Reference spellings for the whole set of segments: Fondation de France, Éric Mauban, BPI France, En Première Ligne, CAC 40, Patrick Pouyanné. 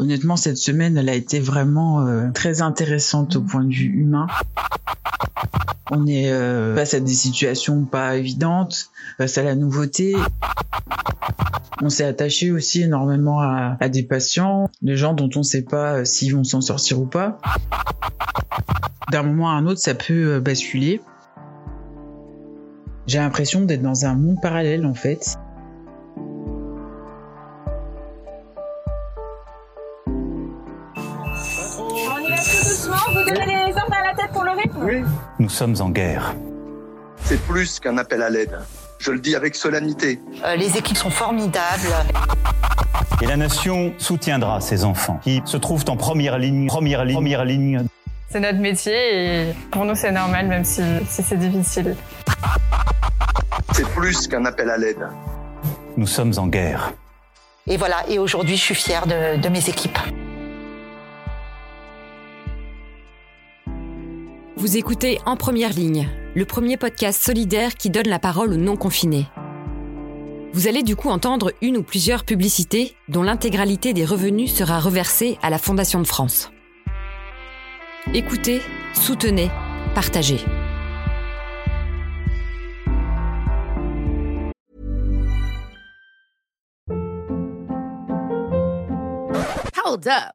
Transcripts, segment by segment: Honnêtement, cette semaine, elle a été vraiment très intéressante au point de vue humain. On est face à des situations pas évidentes, face à la nouveauté. On s'est attaché aussi énormément à des patients, des gens dont on ne sait pas s'ils vont s'en sortir ou pas. D'un moment à un autre, ça peut basculer. J'ai l'impression d'être dans un monde parallèle, en fait. Oui. Nous sommes en guerre. C'est plus qu'un appel à l'aide. Je le dis avec solennité. Les équipes sont formidables. Et la nation soutiendra ces enfants qui se trouvent en première ligne. C'est notre métier et pour nous c'est normal même si c'est difficile. C'est plus qu'un appel à l'aide. Nous sommes en guerre. Et voilà, et aujourd'hui je suis fière de mes équipes. Vous écoutez En Première Ligne, le premier podcast solidaire qui donne la parole aux non-confinés. Vous allez du coup entendre une ou plusieurs publicités dont l'intégralité des revenus sera reversée à la Fondation de France. Écoutez, soutenez, partagez. Hold up.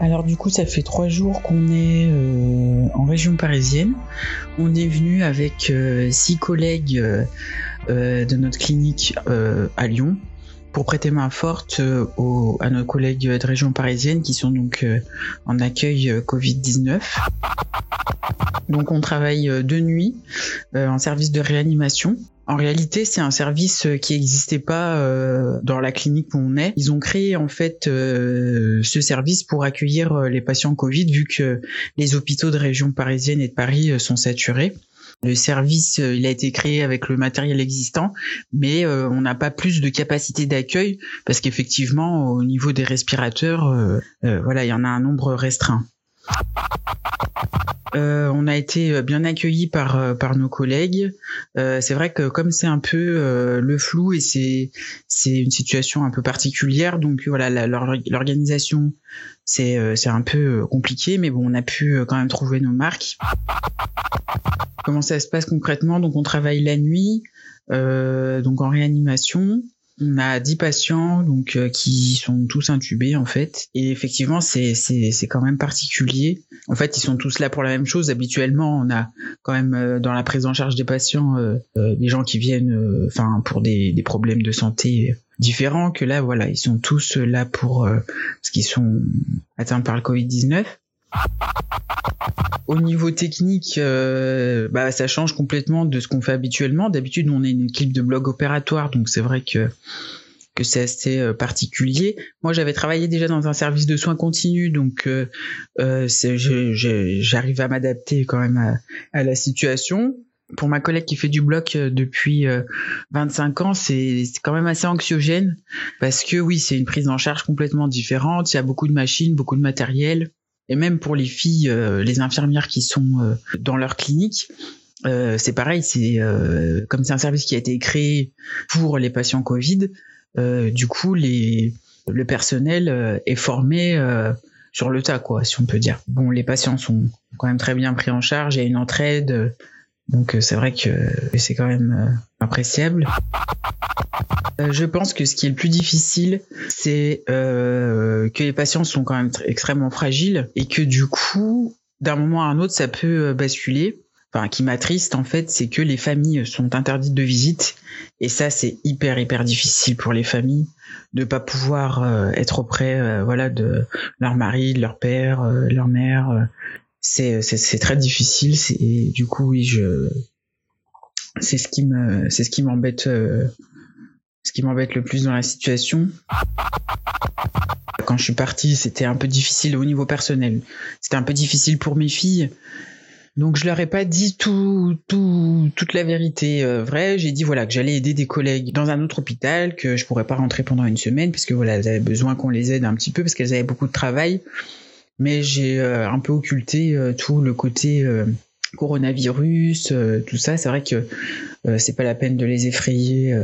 Alors du coup, ça fait 3 jours qu'on est en région parisienne. On est venu avec 6 collègues de notre clinique à Lyon pour prêter main forte à nos collègues de région parisienne qui sont donc en accueil Covid-19. Donc on travaille 2 nuits en service de réanimation. En réalité, c'est un service qui n'existait pas dans la clinique où on est. Ils ont créé en fait ce service pour accueillir les patients Covid, vu que les hôpitaux de région parisienne et de Paris sont saturés. Le service, il a été créé avec le matériel existant, mais on n'a pas plus de capacité d'accueil parce qu'effectivement, au niveau des respirateurs, voilà, il y en a un nombre restreint. On a été bien accueillis par nos collègues. C'est vrai que comme c'est un peu le flou et c'est une situation un peu particulière, donc voilà, l'organisation c'est un peu compliqué, mais bon, on a pu quand même trouver nos marques. Comment ça se passe concrètement? Donc on travaille la nuit, donc en réanimation. On a 10 patients donc qui sont tous intubés en fait, et effectivement c'est quand même particulier. En fait, ils sont tous là pour la même chose. Habituellement, on a quand même dans la prise en charge des patients des gens qui viennent enfin pour des problèmes de santé différents, que là voilà, ils sont tous là pour parce qu'ils sont atteints par le Covid-19. Au niveau technique, ça change complètement de ce qu'on fait habituellement. D'habitude, on est une équipe de bloc opératoire, donc c'est vrai que c'est assez particulier. Moi, j'avais travaillé déjà dans un service de soins continus, donc j'arrive à m'adapter quand même à la situation. Pour ma collègue qui fait du bloc depuis 25 ans, c'est quand même assez anxiogène, parce que oui, c'est une prise en charge complètement différente. Il y a beaucoup de machines, beaucoup de matériel. Et même pour les filles, les infirmières qui sont dans leur clinique, c'est pareil. C'est comme c'est un service qui a été créé pour les patients Covid. Du coup, le personnel est formé sur le tas, quoi, si on peut dire. Bon, les patients sont quand même très bien pris en charge. Il y a une entraide, donc c'est vrai que c'est quand même appréciable. Je pense que ce qui est le plus difficile, c'est que les patients sont quand même extrêmement fragiles et que du coup, d'un moment à un autre, ça peut basculer. Enfin, qui m'attriste en fait, c'est que les familles sont interdites de visite, et ça, c'est hyper hyper difficile pour les familles de pas pouvoir être auprès, voilà, de leur mari, de leur père, de leur mère. C'est très difficile. Et du coup, oui, c'est ce qui m'embête. ce qui m'embête le plus dans la situation. Quand je suis partie, c'était un peu difficile au niveau personnel. C'était un peu difficile pour mes filles. Donc, je leur ai pas dit toute la vérité vraie. J'ai dit, voilà, que j'allais aider des collègues dans un autre hôpital, que je pourrais pas rentrer pendant une semaine, parce que voilà, elles avaient besoin qu'on les aide un petit peu, parce qu'elles avaient beaucoup de travail. Mais j'ai un peu occulté tout le côté coronavirus, tout ça. C'est vrai que c'est pas la peine de les effrayer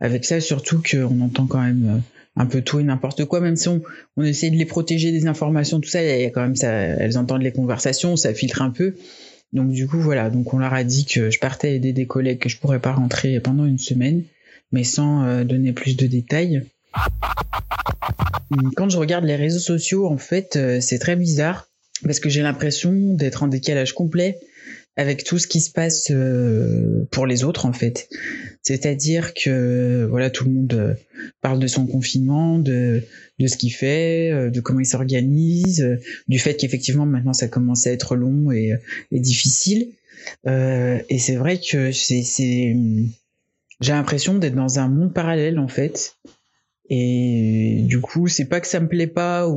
avec ça, surtout qu'on entend quand même un peu tout et n'importe quoi, même si on essaie de les protéger des informations, tout ça, il y a quand même ça, elles entendent les conversations, ça filtre un peu. Donc du coup, voilà, donc on leur a dit que je partais aider des collègues, que je pourrais pas rentrer pendant une semaine, mais sans donner plus de détails. Quand je regarde les réseaux sociaux, en fait, c'est très bizarre, parce que j'ai l'impression d'être en décalage complet avec tout ce qui se passe pour les autres, en fait. C'est-à-dire que voilà, tout le monde parle de son confinement, de ce qu'il fait, de comment il s'organise, du fait qu'effectivement maintenant ça commence à être long et difficile. Et c'est vrai que j'ai l'impression d'être dans un monde parallèle, en fait. Et du coup, c'est pas que ça me plaît pas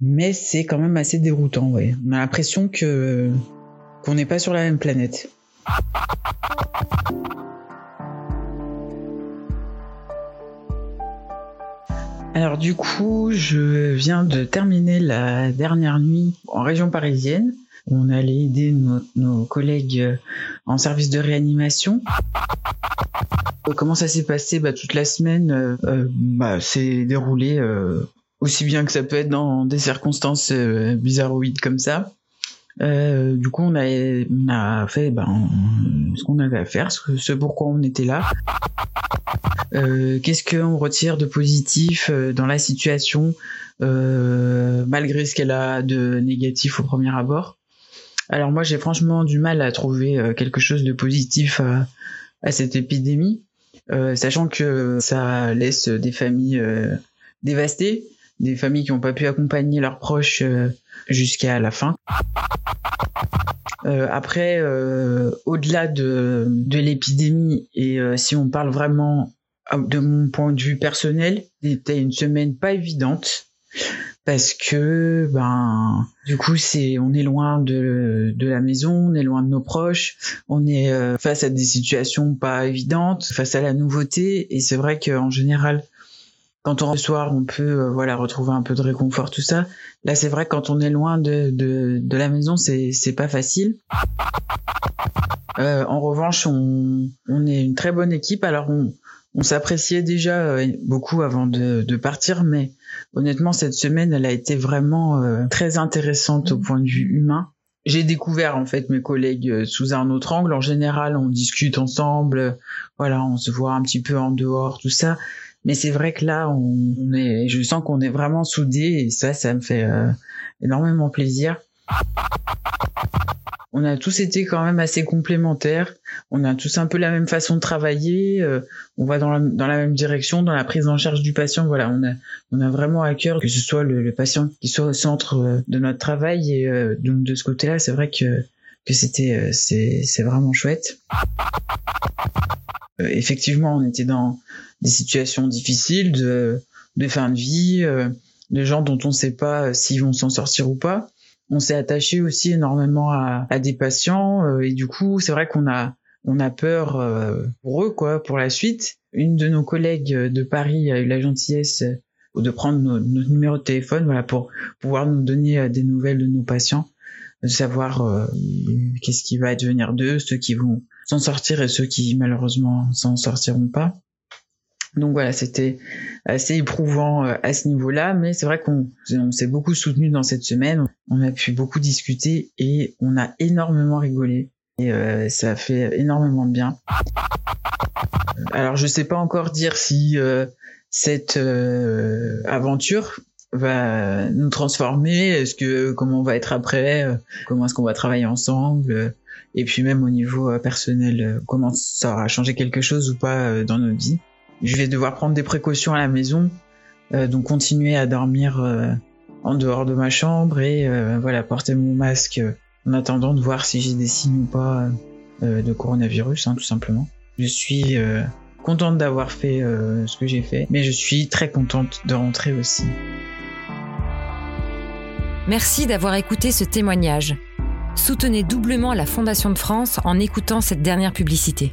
mais c'est quand même assez déroutant, ouais. On a l'impression qu'on n'est pas sur la même planète. Alors du coup, je viens de terminer la dernière nuit en région parisienne. On allait aider nos collègues en service de réanimation. Comment ça s'est passé ? Toute la semaine, c'est déroulé aussi bien que ça peut être dans des circonstances bizarroïdes comme ça. Du coup, on a fait ce qu'on avait à faire, ce pourquoi on était là. Qu'est-ce qu'on retire de positif dans la situation, malgré ce qu'elle a de négatif au premier abord ? Alors moi, j'ai franchement du mal à trouver quelque chose de positif à cette épidémie, sachant que ça laisse des familles dévastées, des familles qui n'ont pas pu accompagner leurs proches jusqu'à la fin. Après, au-delà de l'épidémie, et si on parle vraiment de mon point de vue personnel, c'était une semaine pas évidente, parce que du coup on est loin de la maison, on est loin de nos proches, on est face à des situations pas évidentes, face à la nouveauté, et c'est vrai qu'en général quand on rentre le soir, on peut retrouver un peu de réconfort, tout ça. Là, c'est vrai, quand on est loin de la maison, c'est pas facile. En revanche, on est une très bonne équipe. Alors, on s'appréciait déjà beaucoup avant de partir, mais honnêtement, cette semaine, elle a été vraiment très intéressante au point de vue humain. J'ai découvert en fait mes collègues sous un autre angle. En général, on discute ensemble, voilà, on se voit un petit peu en dehors, tout ça. Mais c'est vrai que là, je sens qu'on est vraiment soudés, et ça me fait énormément plaisir. On a tous été quand même assez complémentaires. On a tous un peu la même façon de travailler. On va dans la même direction, dans la prise en charge du patient. Voilà, on a vraiment à cœur que ce soit le patient qui soit au centre de notre travail. Et donc de ce côté-là, c'est vrai que c'est vraiment chouette. Effectivement, on était dans des situations difficiles de fin de vie, de gens dont on ne sait pas s'ils vont s'en sortir ou pas. On s'est attaché aussi énormément à des patients, et du coup, c'est vrai qu'on a peur pour eux, quoi, pour la suite. Une de nos collègues de Paris a eu la gentillesse de prendre notre numéro de téléphone, voilà, pour pouvoir nous donner des nouvelles de nos patients, de savoir qu'est-ce qui va advenir d'eux, ceux qui vont s'en sortir et ceux qui malheureusement s'en sortiront pas. Donc voilà, c'était assez éprouvant à ce niveau-là, mais c'est vrai qu'on s'est beaucoup soutenu dans cette semaine. On a pu beaucoup discuter et on a énormément rigolé. Et ça fait énormément de bien. Alors je sais pas encore dire si cette aventure va nous transformer. Comment on va être après, comment est-ce qu'on va travailler ensemble, et puis même au niveau personnel, comment ça aura changé quelque chose ou pas dans nos vies. Je vais devoir prendre des précautions à la maison, donc continuer à dormir en dehors de ma chambre et porter mon masque en attendant de voir si j'ai des signes ou pas de coronavirus, hein, tout simplement. Je suis contente d'avoir fait ce que j'ai fait, mais je suis très contente de rentrer aussi. Merci d'avoir écouté ce témoignage. Soutenez doublement la Fondation de France en écoutant cette dernière publicité.